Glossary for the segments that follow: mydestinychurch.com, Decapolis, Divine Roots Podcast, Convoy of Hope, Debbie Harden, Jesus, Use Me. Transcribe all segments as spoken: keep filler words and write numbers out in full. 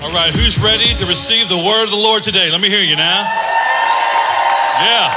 All right, who's ready to receive the word of the Lord today? Let me hear you now. Yeah.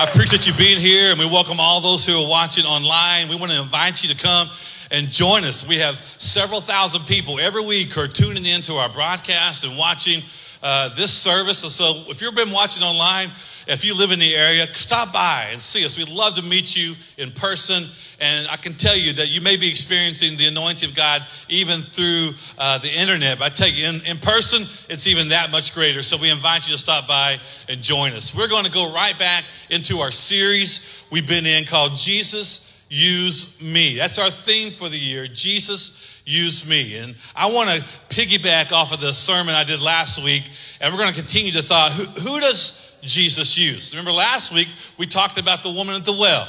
I appreciate you being here, and we welcome all those who are watching online. We want to invite you to come and join us. We have several thousand people every week who are tuning in to our broadcast and watching uh, this service. And so if you've been watching online, if you live in the area, stop by and see us. We'd love to meet you in person. And I can tell you that you may be experiencing the anointing of God even through uh, the internet. But I tell you, in, in person, it's even that much greater. So we invite you to stop by and join us. We're going to go right back into our series we've been in called Jesus, Use Me. That's our theme for the year, Jesus, Use Me. And I want to piggyback off of the sermon I did last week. And we're going to continue to thought, who, who does Jesus used? Remember last week, we talked about the woman at the well.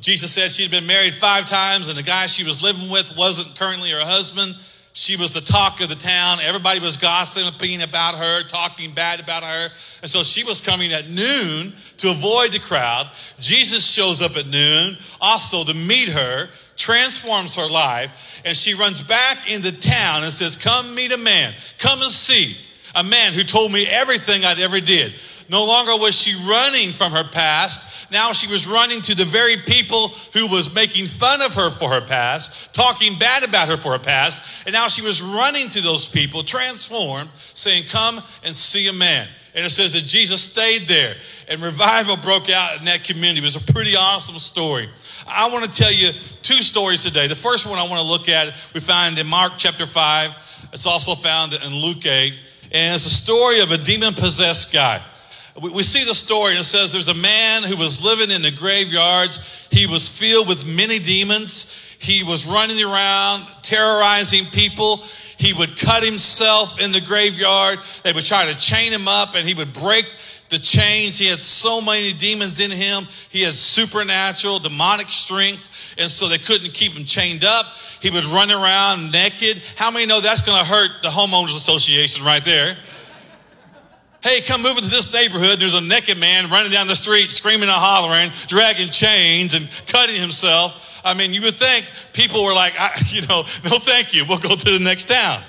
Jesus said she'd been married five times and the guy she was living with wasn't currently her husband. She was the talk of the town. Everybody was gossiping about her, talking bad about her. And so she was coming at noon to avoid the crowd. Jesus shows up at noon also to meet her, transforms her life, and she runs back into town and says, come meet a man. Come and see a man who told me everything I'd ever did. No longer was she running from her past. Now she was running to the very people who was making fun of her for her past, talking bad about her for her past. And now she was running to those people, transformed, saying, come and see a man. And it says that Jesus stayed there and revival broke out in that community. It was a pretty awesome story. I want to tell you two stories today. The first one I want to look at, we find in Mark chapter five. It's also found in Luke eight. And it's a story of a demon-possessed guy. We see the story, and it says there's a man who was living in the graveyards. He was filled with many demons. He was running around, terrorizing people. He would cut himself in the graveyard. They would try to chain him up, and he would break the chains. He had so many demons in him. He had supernatural, demonic strength, and so they couldn't keep him chained up. He would run around naked. How many know that's going to hurt the homeowners association right there? Hey, come move into this neighborhood. There's a naked man running down the street, screaming and hollering, dragging chains and cutting himself. I mean, you would think people were like, I, you know, no, thank you. We'll go to the next town.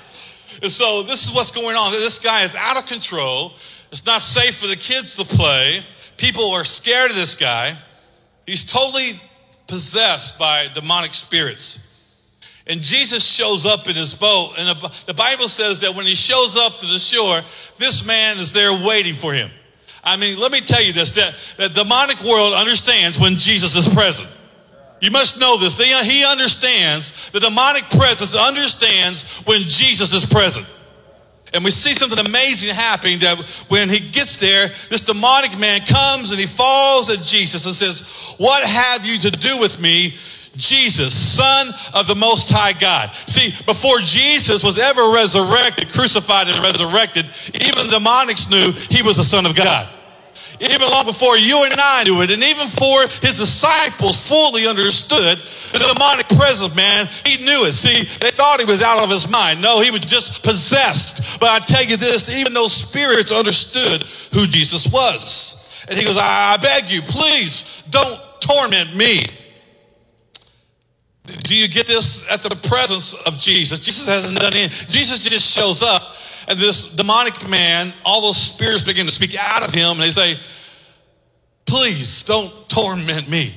And so this is what's going on. This guy is out of control. It's not safe for the kids to play. People are scared of this guy. He's totally possessed by demonic spirits. And Jesus shows up in his boat, and the Bible says that when he shows up to the shore, this man is there waiting for him. I mean, let me tell you this, that the demonic world understands when Jesus is present. You must know this. They, he understands, the demonic presence understands when Jesus is present. And we see something amazing happening that when he gets there, this demonic man comes and he falls at Jesus and says, what have you to do with me, Jesus, Son of the Most High God? See, before Jesus was ever resurrected, crucified and resurrected, even the demonics knew he was the Son of God. Even long before you and I knew it, and even before his disciples fully understood the demonic presence, man, he knew it. See, they thought he was out of his mind. No, he was just possessed. But I tell you this, even those spirits understood who Jesus was. And he goes, I beg you, please don't torment me. Do you get this at the presence of Jesus? Jesus hasn't done anything. Jesus just shows up, and this demonic man, all those spirits begin to speak out of him, and they say, please don't torment me.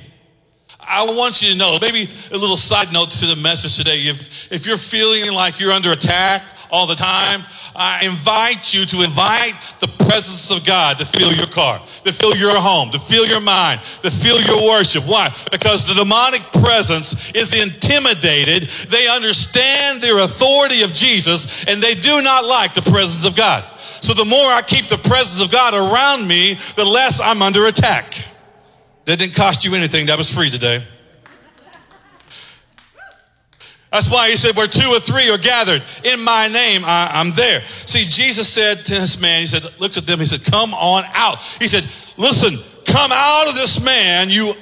I want you to know, maybe a little side note to the message today, if, if you're feeling like you're under attack all the time, I invite you to invite the presence of God to fill your car, to fill your home, to fill your mind, to fill your worship. Why? Because the demonic presence is intimidated. They understand their authority of Jesus, and they do not like the presence of God. So the more I keep the presence of God around me, the less I'm under attack. That didn't cost you anything. That was free today. That's why he said, where two or three are gathered in my name, I, I'm there. See, Jesus said to this man, he said, looked at them, he said, come on out. He said, listen, come out of this man, you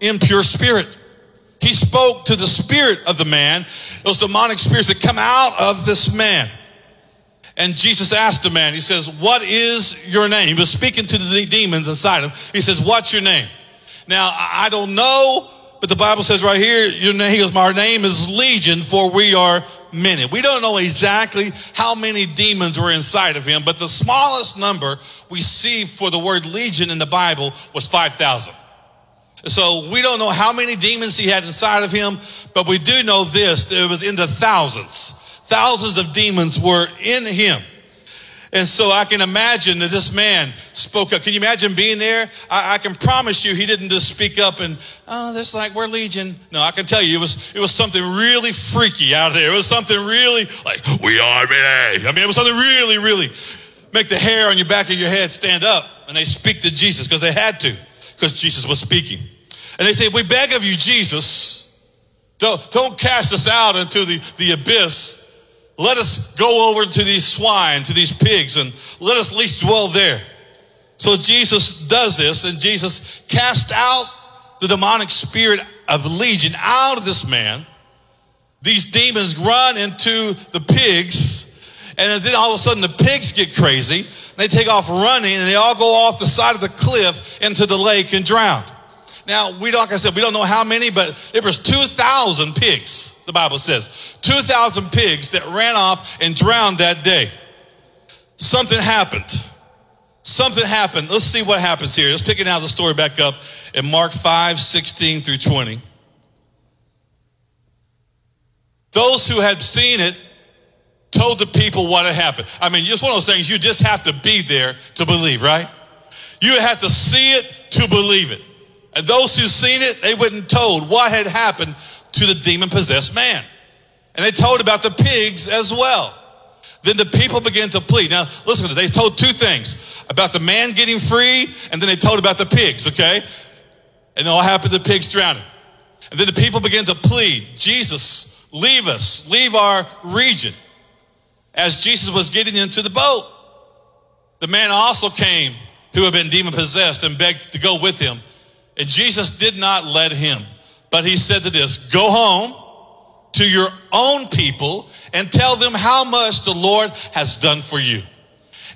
impure spirit. He spoke to the spirit of the man, those demonic spirits that come out of this man. And Jesus asked the man, he says, what is your name? He was speaking to the demons inside him. He says, what's your name? Now, I don't know. But the Bible says right here, your name, he goes, my name is Legion, for we are minute. We don't know exactly how many demons were inside of him, but the smallest number we see for the word legion in the Bible was five thousand. So we don't know how many demons he had inside of him, but we do know this, that it was in the thousands. Thousands of demons were in him. And so I can imagine that this man spoke up. Can you imagine being there? I, I can promise you he didn't just speak up and, oh, that's like, we're legion. No, I can tell you it was it was something really freaky out there. It was something really like, we are many. I mean, it was something really, really make the hair on your back of your head stand up. And they speak to Jesus because they had to, because Jesus was speaking. And they say, we beg of you, Jesus, don't, don't cast us out into the, the abyss. Let us go over to these swine, to these pigs, and let us at least dwell there. So Jesus does this, and Jesus cast out the demonic spirit of legion out of this man. These demons run into the pigs, and then all of a sudden the pigs get crazy. They take off running, and they all go off the side of the cliff into the lake and drown. Now, we like I said, we don't know how many, but there was two thousand pigs, the Bible says. two thousand pigs that ran off and drowned that day. Something happened. Something happened. Let's see what happens here. Let's pick it out of the story back up in Mark five, sixteen through twenty. Those who had seen it told the people what had happened. I mean, it's one of those things you just have to be there to believe, right? You have to see it to believe it. And those who seen it, they weren't told what had happened to the demon-possessed man. And they told about the pigs as well. Then the people began to plead. Now, listen to this. They told two things. About the man getting free, and then they told about the pigs, okay? And it all happened to the pigs drowning. And then the people began to plead, Jesus, leave us. Leave our region. As Jesus was getting into the boat, the man also came who had been demon-possessed and begged to go with him. And Jesus did not let him, but he said to this, go home to your own people and tell them how much the Lord has done for you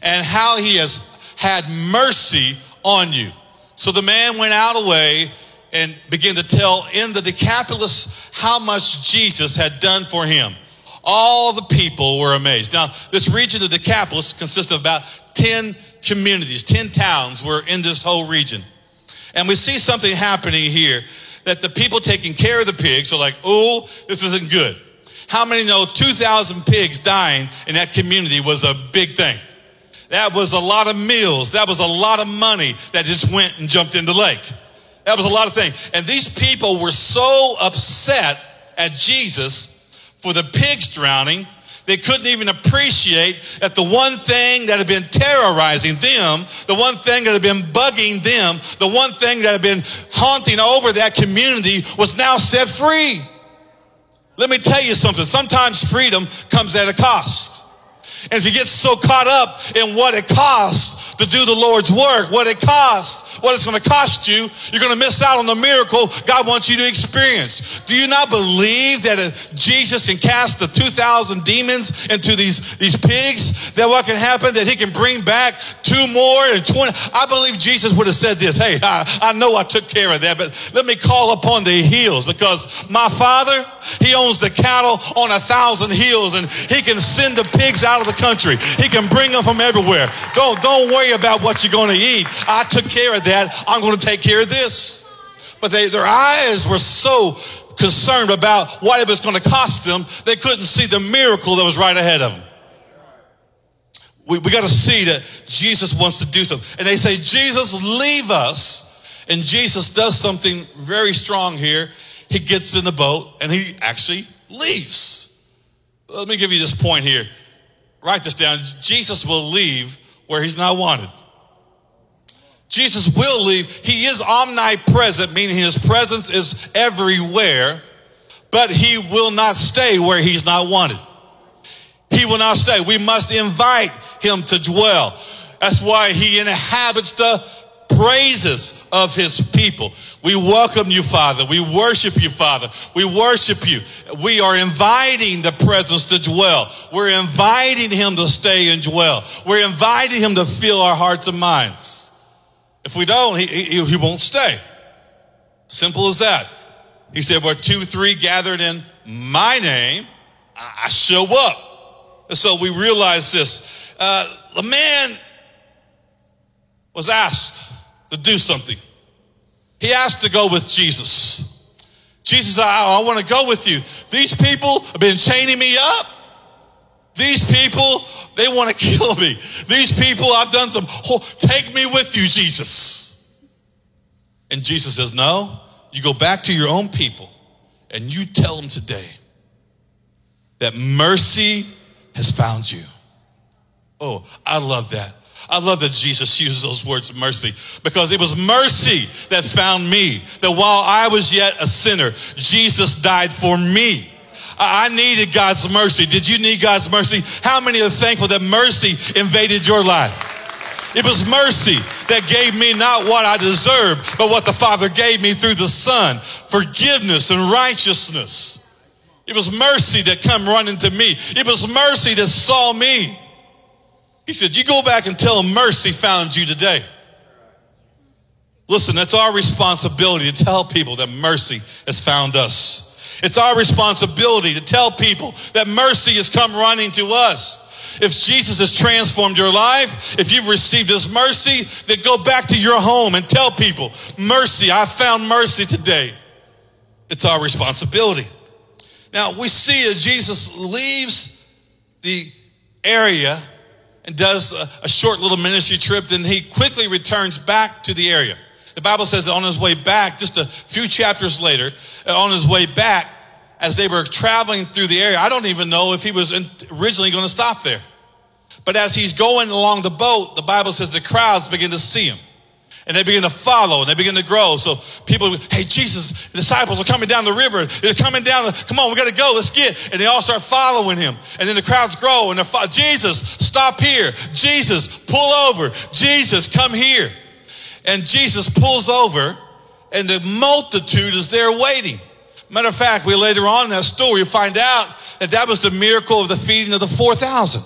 and how he has had mercy on you. So the man went out away and began to tell in the Decapolis how much Jesus had done for him. All the people were amazed. Now, this region of Decapolis consists of about ten communities, ten towns were in this whole region. And we see something happening here that the people taking care of the pigs are like, oh, this isn't good. How many know two thousand pigs dying in that community was a big thing? That was a lot of meals. That was a lot of money that just went and jumped in the lake. That was a lot of things. And these people were so upset at Jesus for the pigs drowning, they couldn't even appreciate that the one thing that had been terrorizing them, the one thing that had been bugging them, the one thing that had been haunting over that community was now set free. Let me tell you something. Sometimes freedom comes at a cost. And if you get so caught up in what it costs to do the Lord's work, what it costs, what it's going to cost you, you're going to miss out on the miracle God wants you to experience. Do you not believe that if Jesus can cast the two thousand demons into these, these pigs, that what can happen, that he can bring back two more and twenty? I believe Jesus would have said this, hey, I, I know I took care of that, but let me call upon the hills because my Father, he owns the cattle on a thousand hills and he can send the pigs out of the country. He can bring them from everywhere. Don't, don't worry about what you're going to eat. I took care of that. I'm going to take care of this. But they, their eyes were so concerned about what it was going to cost them, they couldn't see the miracle that was right ahead of them. We, we got to see that Jesus wants to do something. And they say, Jesus, leave us. And Jesus does something very strong here. He gets in the boat and he actually leaves. Let me give you this point here. Write this down. Jesus will leave where he's not wanted. Jesus will leave. He is omnipresent, meaning his presence is everywhere, but he will not stay where he's not wanted. He will not stay. We must invite him to dwell. That's why he inhabits the praises of his people. We welcome you, Father. We worship you, Father. We worship you. We are inviting the presence to dwell. We're inviting him to stay and dwell. We're inviting him to fill our hearts and minds. If we don't, he, he, he won't stay. Simple as that. He said, where two, three gathered in my name, I show up. And so we realize this. Uh, the man was asked to do something. He asked to go with Jesus. Jesus, I, I want to go with you. These people have been chaining me up. These people, they want to kill me. These people, I've done some, oh, take me with you, Jesus. And Jesus says, no, you go back to your own people and you tell them today that mercy has found you. Oh, I love that. I love that Jesus uses those words, mercy, because it was mercy that found me, that while I was yet a sinner, Jesus died for me. I needed God's mercy. Did you need God's mercy? How many are thankful that mercy invaded your life? It was mercy that gave me not what I deserved, but what the Father gave me through the Son, forgiveness and righteousness. It was mercy that come running to me. It was mercy that saw me. He said, you go back and tell them mercy found you today. Listen, that's our responsibility to tell people that mercy has found us. It's our responsibility to tell people that mercy has come running to us. If Jesus has transformed your life, if you've received his mercy, then go back to your home and tell people, mercy, I found mercy today. It's our responsibility. Now, we see that Jesus leaves the area and does a, a short little ministry trip, then he quickly returns back to the area. The Bible says that on his way back, just a few chapters later, on his way back, as they were traveling through the area, I don't even know if he was in, originally going to stop there. But as he's going along the boat, the Bible says the crowds begin to see him. And they begin to follow, and they begin to grow. So people, hey, Jesus, the disciples are coming down the river. They're coming down. The, come on, we got to go. Let's get. And they all start following him. And then the crowds grow, and they're fo- Jesus, stop here. Jesus, pull over. Jesus, come here. And Jesus pulls over, and the multitude is there waiting. Matter of fact, we later on in that story find out that that was the miracle of the feeding of the four thousand.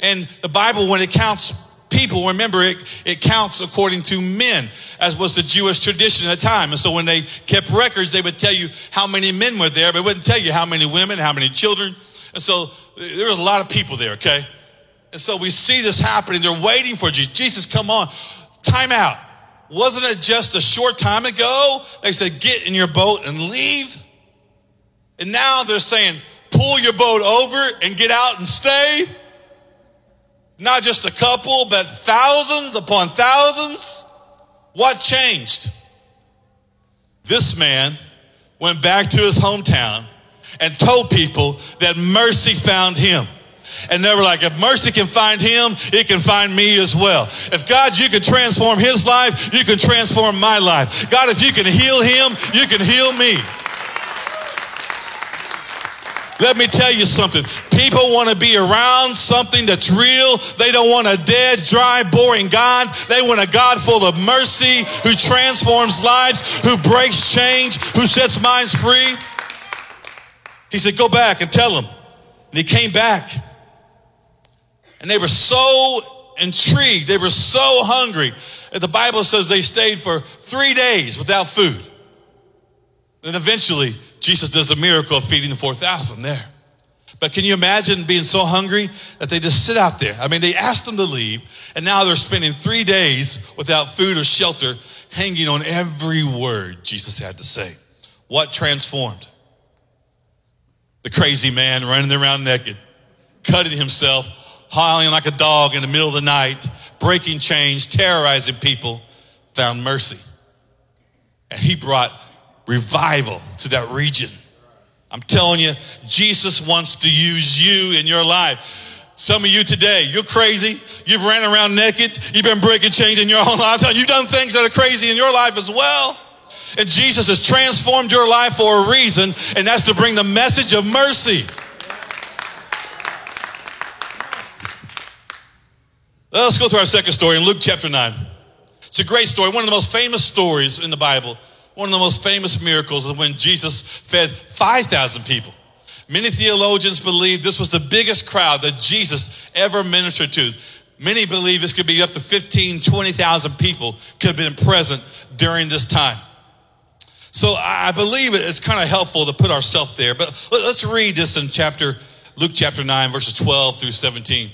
And the Bible, when it counts people, remember, it, it counts according to men, as was the Jewish tradition at the time. And so when they kept records, they would tell you how many men were there, but it wouldn't tell you how many women, how many children. And so there was a lot of people there, okay? And so we see this happening. They're waiting for Jesus. Jesus, come on. Time out. Wasn't it just a short time ago? They said, get in your boat and leave. And now they're saying, pull your boat over and get out and stay. Not just a couple, but thousands upon thousands. What changed? This man went back to his hometown and told people that mercy found him. And they were like, if mercy can find him, it can find me as well. If God, you can transform his life, you can transform my life. God, if you can heal him, you can heal me. Let me tell you something. People want to be around something that's real. They don't want a dead, dry, boring God. They want a God full of mercy, who transforms lives, who breaks chains, who sets minds free. He said, go back and tell them. And he came back. And they were so intrigued. They were so hungry. And the Bible says they stayed for three days without food. Then eventually, Jesus does the miracle of feeding the four thousand there. But can you imagine being so hungry that they just sit out there? I mean, they asked them to leave, and now they're spending three days without food or shelter, hanging on every word Jesus had to say. What transformed? The crazy man running around naked, cutting himself, howling like a dog in the middle of the night, breaking chains, terrorizing people, found mercy. And he brought revival to that region. I'm telling you, Jesus wants to use you in your life. Some of you today, you're crazy. You've ran around naked. You've been breaking chains in your own life. You've done things that are crazy in your life as well. And Jesus has transformed your life for a reason, and that's to bring the message of mercy. Let's go to our second story in Luke chapter nine. It's a great story, one of the most famous stories in the Bible. One of the most famous miracles is when Jesus fed five thousand people. Many theologians believe this was the biggest crowd that Jesus ever ministered to. Many believe this could be up to fifteen, twenty thousand people could have been present during this time. So I believe it's kind of helpful to put ourselves there. But let's read this in chapter Luke chapter nine, verses twelve through seventeen.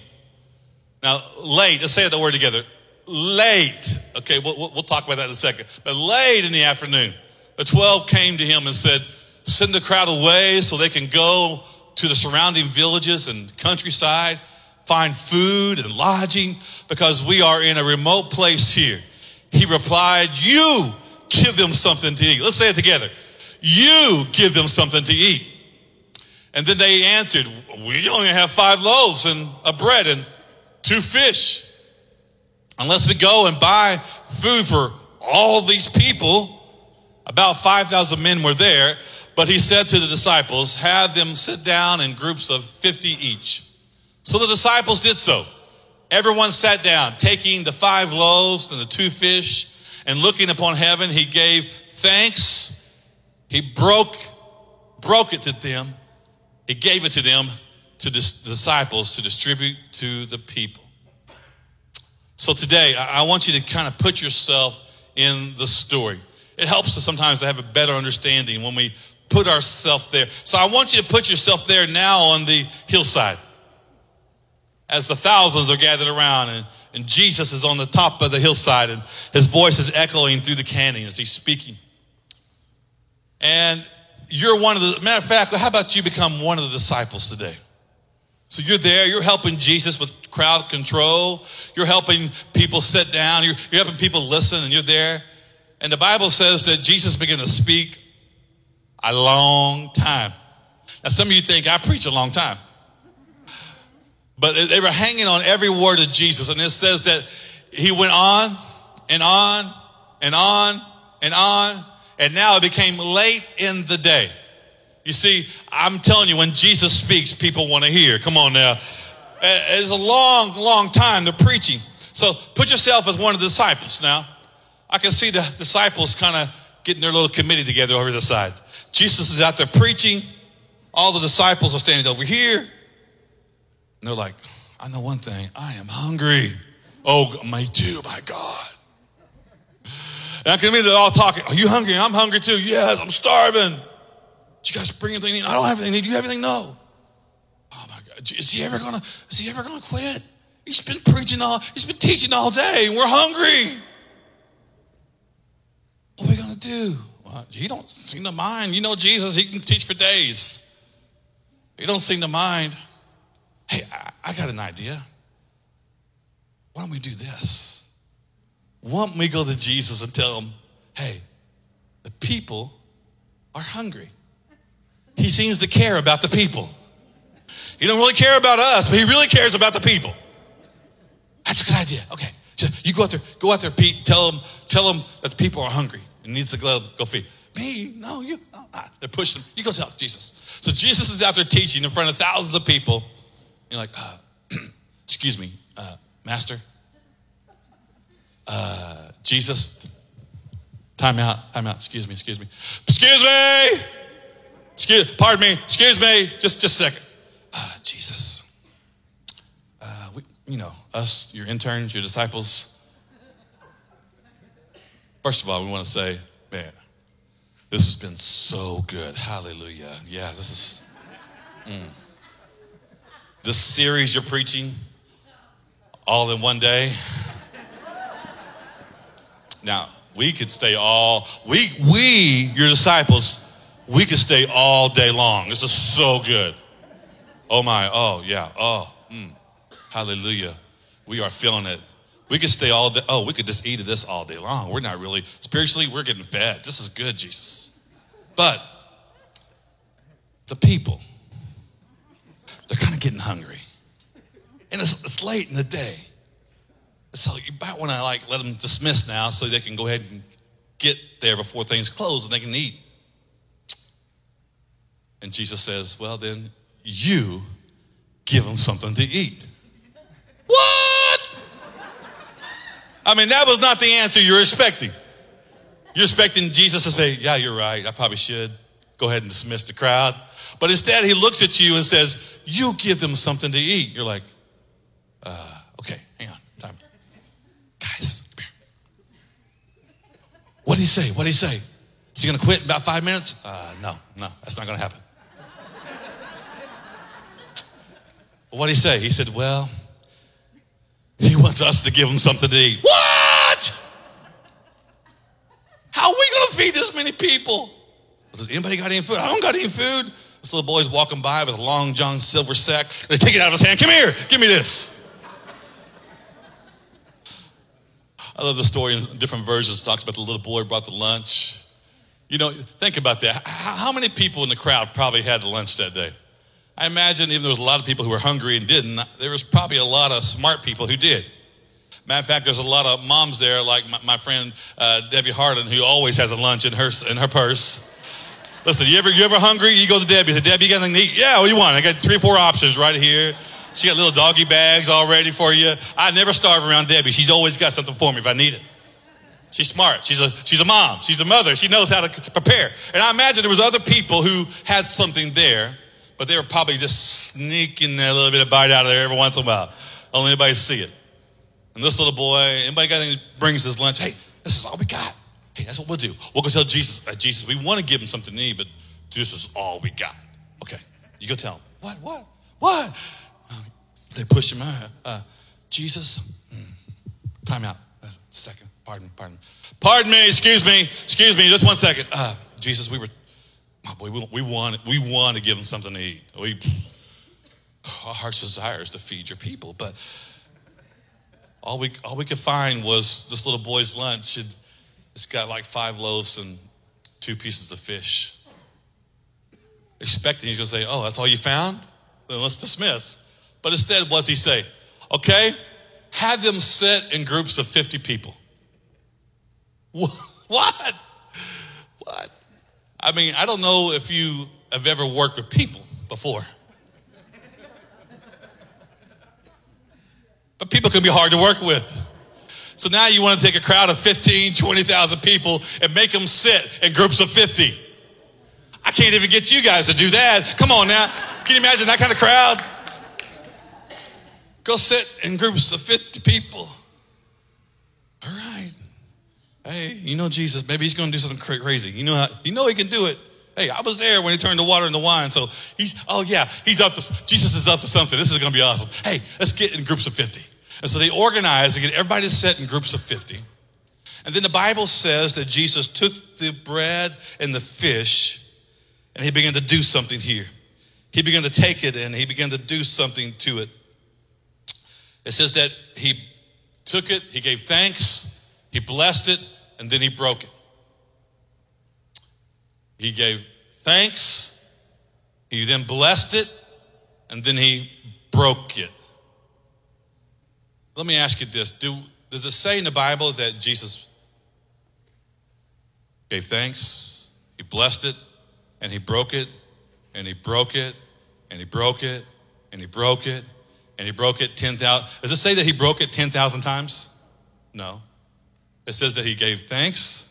Now, late, let's say the word together. Late, okay, we'll, we'll talk about that in a second. But late in the afternoon, the twelve came to him and said, send the crowd away so they can go to the surrounding villages and countryside, find food and lodging, because we are in a remote place here. He replied, you give them something to eat. Let's say it together. You give them something to eat. And then they answered, we only have five loaves and a bread and two fish. Unless we go and buy food for all these people, about five thousand men were there. But he said to the disciples, have them sit down in groups of fifty each. So the disciples did so. Everyone sat down, taking the five loaves and the two fish, and looking upon heaven, he gave thanks. He broke, broke it to them. He gave it to them, to the disciples, to distribute to the people. So today, I want you to kind of put yourself in the story. It helps us sometimes to have a better understanding when we put ourselves there. So I want you to put yourself there now on the hillside as the thousands are gathered around, and, and Jesus is on the top of the hillside, and his voice is echoing through the canyon as he's speaking. And you're one of the, matter of fact, how about you become one of the disciples today? So you're there, you're helping Jesus with crowd control. You're helping people sit down. You're, you're helping people listen, and you're there. And the Bible says that Jesus began to speak a long time. Now, some of you think, I preach a long time. But they were hanging on every word of Jesus. And it says that he went on and on and on and on. And now it became late in the day. You see, I'm telling you, when Jesus speaks, people want to hear. Come on now. It's a long, long time to preaching. So put yourself as one of the disciples now. I can see the disciples kind of getting their little committee together over the side. Jesus is out there preaching. All the disciples are standing over here. And they're like, I know one thing. I am hungry. Oh, me too, my God. And I can imagine they're all talking. Are you hungry? I'm hungry too. Yes, I'm starving. Did you guys bring anything to eat? I don't have anything. Do you have anything? No. Oh my God. Is he ever gonna, is he ever gonna quit? He's been preaching all, he's been teaching all day, and we're hungry. What are we gonna do? Well, he don't seem to mind. You know Jesus, he can teach for days. He don't seem to mind. Hey, I, I got an idea. Why don't we do this? Why don't we go to Jesus and tell him, hey, the people are hungry. He seems to care about the people. He don't really care about us, but he really cares about the people. That's a good idea. Okay, just, you go out there, go out there, Pete. Tell them, tell them that the people are hungry and needs to go, go feed. Me? No, you. No, I, they're pushing them. You go tell Jesus. So Jesus is out there teaching in front of thousands of people. You're like, uh, excuse me, uh, Master, uh, Jesus. Time out. Time out. Excuse me. Excuse me. Excuse me. Excuse, pardon me, excuse me, just, just a second. Uh, Jesus, uh, we, you know, us, your interns, your disciples. First of all, we want to say, man, this has been so good. Hallelujah. Yeah, this is, mm. This series you're preaching all in one day. Now, we could stay all, we, we, your disciples, we could stay all day long. This is so good. Oh my, oh yeah, oh, mm, hallelujah. We are feeling it. We could stay all day, oh, we could just eat this all day long. We're not really, spiritually, we're getting fed. This is good, Jesus. But the people, they're kind of getting hungry. And it's, it's late in the day. So you might want to like let them dismiss now so they can go ahead and get there before things close and they can eat. And Jesus says, well, then you give them something to eat. What? I mean, that was not the answer you're expecting. You're expecting Jesus to say, yeah, you're right. I probably should go ahead and dismiss the crowd. But instead, he looks at you and says, you give them something to eat. You're like, uh, okay, hang on. Time. Guys, come here. What did he say? What did he say? Is he going to quit in about five minutes? Uh, no, no, that's not going to happen. What did he say? He said, well, he wants us to give him something to eat. What? How are we going to feed this many people? Does anybody got any food? I don't got any food. This little boy's walking by with a Long John silver sack. They take it out of his hand. Come here. Give me this. I love the story in different versions. It talks about the little boy brought the lunch. You know, think about that. How many people in the crowd probably had the lunch that day? I imagine even there was a lot of people who were hungry and didn't. There was probably a lot of smart people who did. Matter of fact, there's a lot of moms there, like my, my friend uh, Debbie Harden, who always has a lunch in her in her purse. Listen, you ever you ever hungry? You go to Debbie. Say, Debbie, you got anything to eat? Yeah, what do you want? I got three or four options right here. She got little doggy bags all ready for you. I never starve around Debbie. She's always got something for me if I need it. She's smart. She's a she's a mom. She's a mother. She knows how to prepare. And I imagine there was other people who had something there, but they were probably just sneaking a little bit of bite out of there every once in a while. Only anybody see it. And this little boy, anybody got anything that brings his lunch? Hey, this is all we got. Hey, that's what we'll do. We'll go tell Jesus, uh, Jesus, we want to give him something to eat, but this is all we got. Okay, you go tell him. What, what, what? Uh, they push him out. Uh, Jesus, mm, time out. That's a second, pardon, pardon. Pardon me, excuse me, excuse me, just one second. Uh, Jesus, we were Oh boy, we, we want we want to give them something to eat. We, our heart's desire is to feed your people, but all we all we could find was this little boy's lunch. It, it's got like five loaves and two pieces of fish. Expecting he's going to say, "Oh, that's all you found? Then let's dismiss." But instead, what's he say? Okay, have them sit in groups of fifty people. What? What? What? I mean, I don't know if you have ever worked with people before. But people can be hard to work with. So now you want to take a crowd of fifteen, twenty thousand people and make them sit in groups of fifty. I can't even get you guys to do that. Come on now. Can you imagine that kind of crowd? Go sit in groups of fifty people. All right. Hey, you know Jesus, maybe he's going to do something crazy. You know how, you know he can do it. Hey, I was there when he turned the water into wine. So he's, oh yeah, he's up to, Jesus is up to something. This is going to be awesome. Hey, let's get in groups of fifty. And so they organized to get everybody to sit in groups of fifty. And then the Bible says that Jesus took the bread and the fish and he began to do something here. He began to take it and he began to do something to it. It says that he took it, he gave thanks, he blessed it, and then he broke it. He gave thanks. He then blessed it. And then he broke it. Let me ask you this. Do, does it say in the Bible that Jesus gave thanks, he blessed it, and he broke it, and he broke it, and he broke it, and he broke it, and he broke it ten thousand? Does it say that he broke it ten thousand times? No. It says that he gave thanks,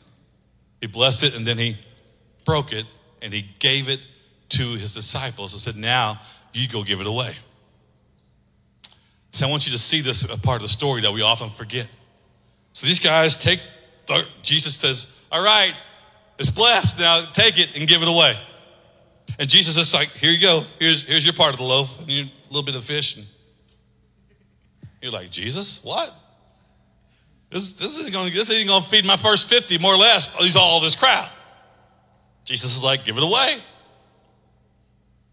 he blessed it, and then he broke it, and he gave it to his disciples and said, now you go give it away. So I want you to see this part of the story that we often forget. So these guys take, the, Jesus says, all right, it's blessed. Now take it and give it away. And Jesus is like, here you go. Here's, here's your part of the loaf and a little bit of fish. And you're like, Jesus, what? This, this isn't going to feed my first fifty, more or less, at least all this crowd. Jesus is like, give it away.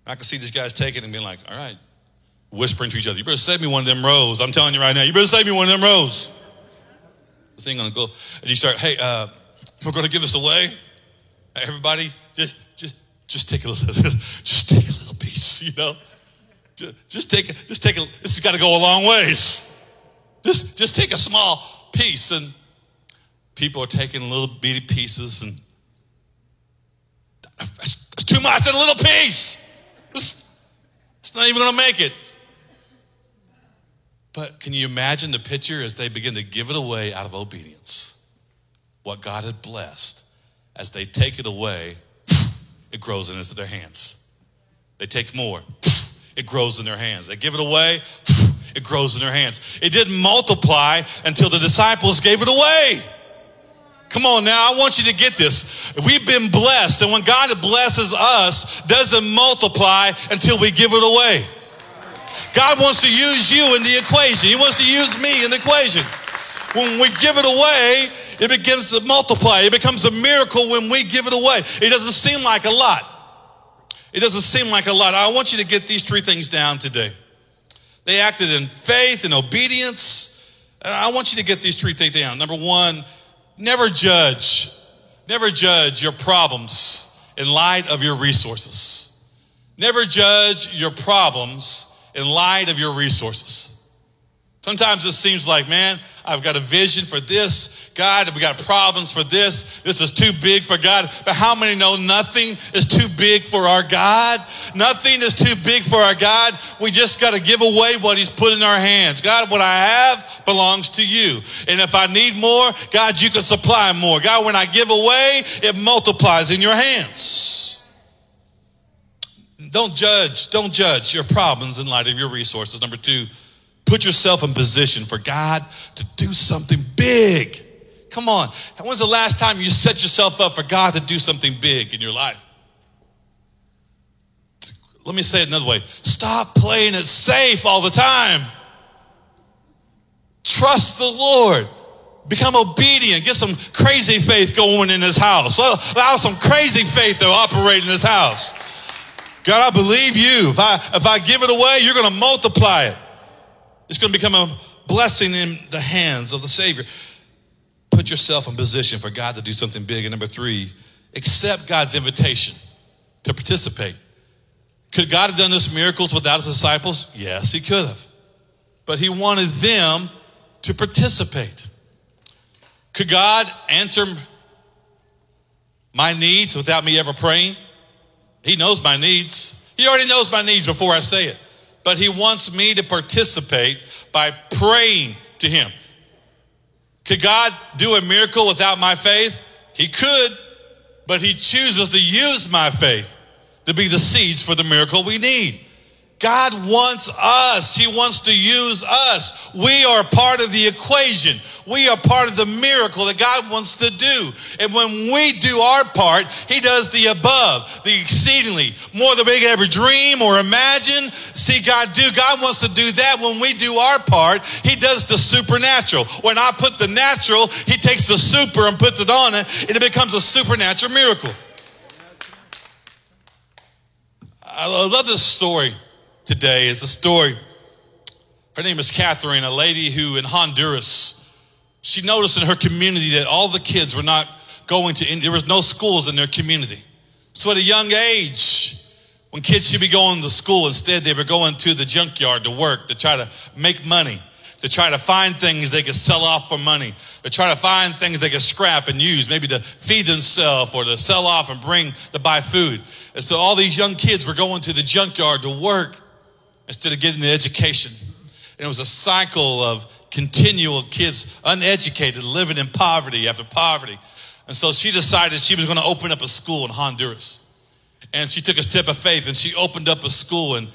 I can see these guys taking it and being like, all right, whispering to each other, you better save me one of them rows. I'm telling you right now, you better save me one of them rows. This ain't going to go. And you start, hey, uh, we're going to give this away. Hey, everybody, just, just, just take a little, just take a little piece, you know. Just, just take, just take a, this has got to go a long ways. Just, just take a small piece, and people are taking little bitty pieces, and that's too much in a little piece. It's, it's not even going to make it. But can you imagine the picture as they begin to give it away out of obedience? What God had blessed, as they take it away, it grows into their hands. They take more, it grows in their hands. They give it away, it grows in their hands. It didn't multiply until the disciples gave it away. Come on now, I want you to get this. We've been blessed, and when God blesses us, doesn't multiply until we give it away. God wants to use you in the equation. He wants to use me in the equation. When we give it away, it begins to multiply. It becomes a miracle when we give it away. It doesn't seem like a lot. It doesn't seem like a lot. I want you to get these three things down today. They acted in faith and obedience. And I want you to get these three things down. Number one, never judge. Never judge your problems in light of your resources. Never judge your problems in light of your resources. Sometimes it seems like, man, I've got a vision for this. God, we got problems for this. This is too big for God. But how many know nothing is too big for our God? Nothing is too big for our God. We just got to give away what he's put in our hands. God, what I have belongs to you. And if I need more, God, you can supply more. God, when I give away, it multiplies in your hands. Don't judge. Don't judge your problems in light of your resources. Number two, put yourself in position for God to do something big. Come on. When's the last time you set yourself up for God to do something big in your life? Let me say it another way. Stop playing it safe all the time. Trust the Lord. Become obedient. Get some crazy faith going in this house. Allow some crazy faith to operate in this house. God, I believe you. If I, if I give it away, you're going to multiply it. It's going to become a blessing in the hands of the Savior. Put yourself in position for God to do something big. And number three, accept God's invitation to participate. Could God have done these miracles without his disciples? Yes, he could have. But he wanted them to participate. Could God answer my needs without me ever praying? He knows my needs. He already knows my needs before I say it. But he wants me to participate by praying to him. Could God do a miracle without my faith? He could, but he chooses to use my faith to be the seeds for the miracle we need. God wants us. He wants to use us. We are part of the equation. We are part of the miracle that God wants to do. And when we do our part, he does the above, the exceedingly, more than we can ever dream or imagine. See God do. God wants to do that. When we do our part, he does the supernatural. When I put the natural, he takes the super and puts it on it, and it becomes a supernatural miracle. I love this story. Today is a story. Her name is Catherine, a lady who in Honduras, she noticed in her community that all the kids were not going to, there was no schools in their community. So at a young age, when kids should be going to school, instead they were going to the junkyard to work, to try to make money, to try to find things they could sell off for money, to try to find things they could scrap and use, maybe to feed themselves or to sell off and bring to buy food. And so all these young kids were going to the junkyard to work instead of getting the education. And it was a cycle of continual kids, uneducated, living in poverty after poverty. And so she decided she was going to open up a school in Honduras. And she took a step of faith and she opened up a school, and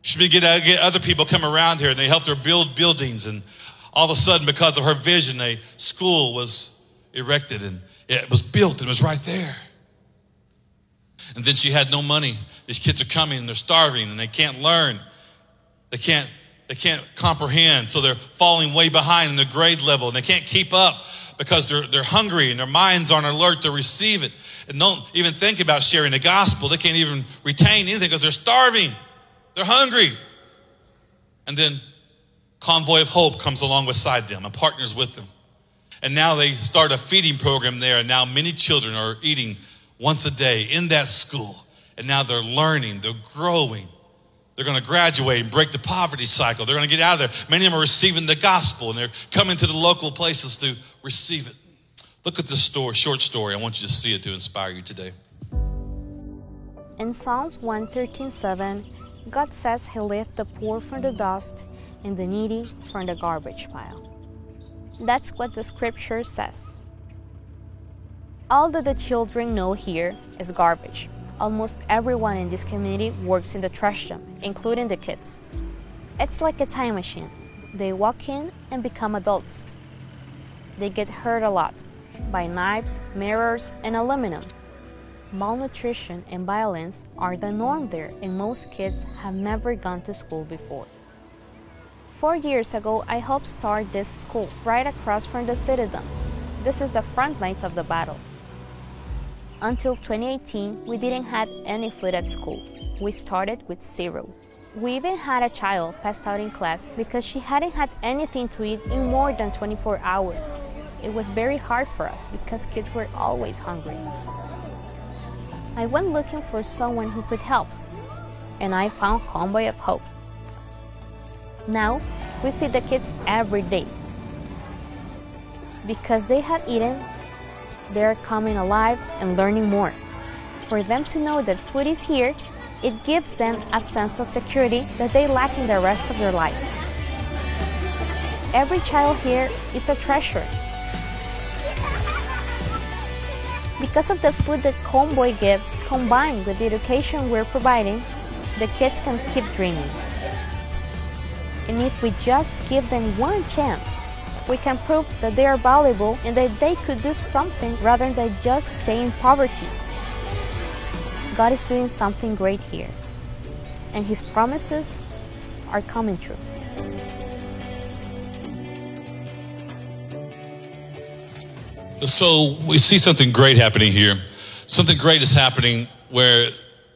she began to get other people come around here, and they helped her build buildings. And all of a sudden, because of her vision, a school was erected and it was built and it was right there. And then she had no money. These kids are coming and they're starving and they can't learn. They can't, they can't comprehend. So they're falling way behind in the grade level and they can't keep up because they're, they're hungry and their minds aren't alert to receive it. And don't even think about sharing the gospel. They can't even retain anything because they're starving. They're hungry. And then Convoy of Hope comes along beside them and partners with them. And now they start a feeding program there. And now many children are eating once a day in that school. And now they're learning, they're growing. They're going to graduate and break the poverty cycle. They're going to get out of there. Many of them are receiving the gospel, and they're coming to the local places to receive it. Look at this story, short story. I want you to see it to inspire you today. In Psalms one thirteen seven, God says he lifts the poor from the dust and the needy from the garbage pile. That's what the scripture says. All that the children know here is garbage. Almost everyone in this community works in the trash dump, including the kids. It's like a time machine. They walk in and become adults. They get hurt a lot, by knives, mirrors, and aluminum. Malnutrition and violence are the norm there, and most kids have never gone to school before. Four years ago, I helped start this school right across from the Citadel. This is the front lines of the battle. Until twenty eighteen, we didn't have any food at school. We started with zero. We even had a child passed out in class because she hadn't had anything to eat in more than twenty-four hours. It was very hard for us because kids were always hungry. I went looking for someone who could help, and I found Convoy of Hope. Now, we feed the kids every day. Because they have eaten, they are coming alive and learning more. For them to know that food is here, it gives them a sense of security that they lack in the rest of their life. Every child here is a treasure. Because of the food that Convoy gives, combined with the education we're providing, the kids can keep dreaming. And if we just give them one chance, we can prove that they are valuable and that they could do something rather than just stay in poverty. God is doing something great here, and His promises are coming true. So we see something great happening here. Something great is happening where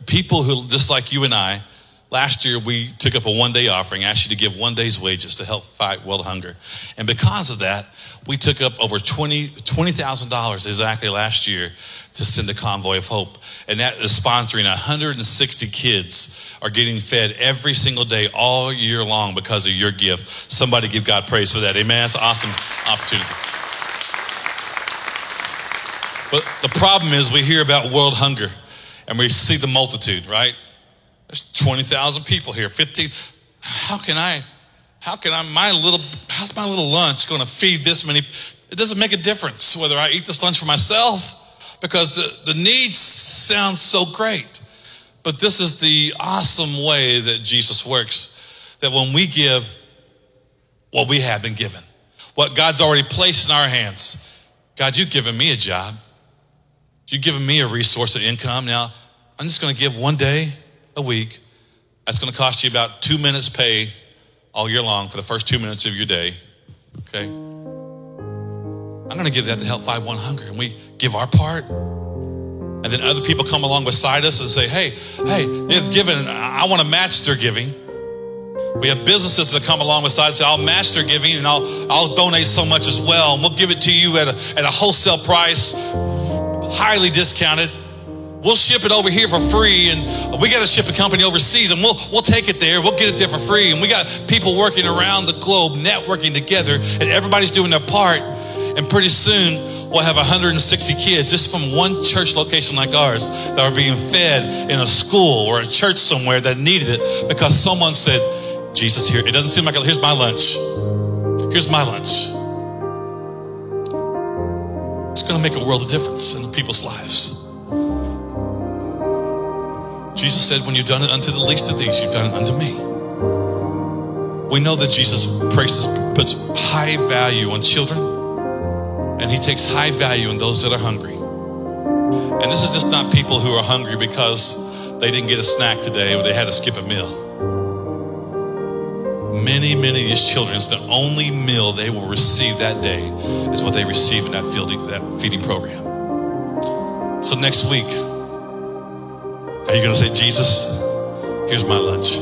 people who, just like you and I, last year, we took up a one-day offering, asked you to give one day's wages to help fight world hunger. And because of that, we took up over twenty thousand dollars exactly last year to send the Convoy of Hope. And that is sponsoring one hundred sixty kids are getting fed every single day all year long because of your gift. Somebody give God praise for that. Amen. That's an awesome opportunity. But the problem is we hear about world hunger and we see the multitude, right? There's twenty thousand people here, fifteen. How can I, how can I, my little, how's my little lunch going to feed this many? It doesn't make a difference whether I eat this lunch for myself because the, the need sounds so great. But this is the awesome way that Jesus works, that when we give what we have been given, what God's already placed in our hands. God, you've given me a job. You've given me a resource of income. Now, I'm just going to give one day a week. That's going to cost you about two minutes pay all year long for the first two minutes of your day. Okay. I'm going to give that to help fight world hunger. And we give our part. And then other people come along beside us and say, hey, hey, they've given, I want to match their giving. We have businesses that come along beside us and say, I'll match their giving and I'll, I'll donate so much as well. And we'll give it to you at a, at a wholesale price, highly discounted. We'll ship it over here for free, and we got to ship a company overseas, and we'll we'll take it there. We'll get it there for free, and we got people working around the globe, networking together, and everybody's doing their part. And pretty soon, we'll have one hundred sixty kids just from one church location like ours that are being fed in a school or a church somewhere that needed it because someone said, "Jesus, here. It doesn't seem like it. Here's my lunch. Here's my lunch." It's going to make a world of difference in people's lives. Jesus said, when you've done it unto the least of these, you've done it unto me. We know that Jesus praises, puts high value on children, and he takes high value on those that are hungry. And this is just not people who are hungry because they didn't get a snack today or they had to skip a meal. Many, many of these children, it's the only meal they will receive that day is what they receive in that feeding, that feeding program. So next week, are you going to say, Jesus, here's my lunch?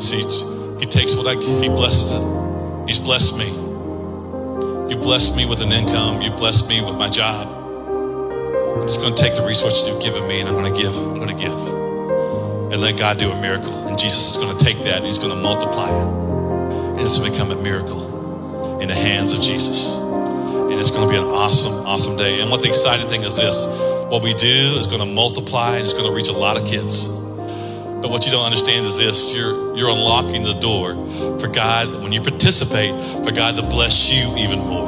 See, he takes what I, he blesses it. He's blessed me. You blessed me with an income. You blessed me with my job. I'm just going to take the resources you've given me and I'm going to give, I'm going to give. And let God do a miracle. And Jesus is going to take that and he's going to multiply it. And it's going to become a miracle in the hands of Jesus. And it's going to be an awesome, awesome day. And what the exciting thing is this. What we do is going to multiply and it's going to reach a lot of kids. But what you don't understand is this, you're you're unlocking the door for God, when you participate, for God to bless you even more.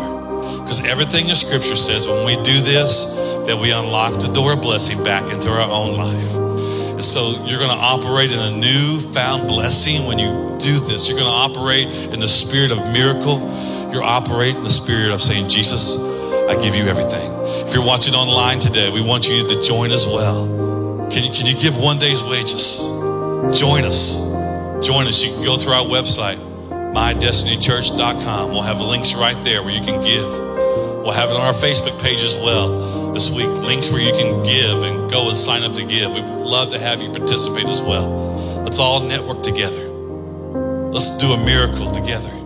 Because everything in Scripture says when we do this, that we unlock the door of blessing back into our own life. And so you're going to operate in a newfound blessing when you do this. You're going to operate in the spirit of miracle. You're operating in the spirit of saying, Jesus, I give you everything. If you're watching online today, we want you to join as well. Can you, can you give one day's wages? Join us. Join us. You can go through our website, my destiny church dot com. We'll have links right there where you can give. We'll have it on our Facebook page as well this week. Links where you can give and go and sign up to give. We'd love to have you participate as well. Let's all network together. Let's do a miracle together.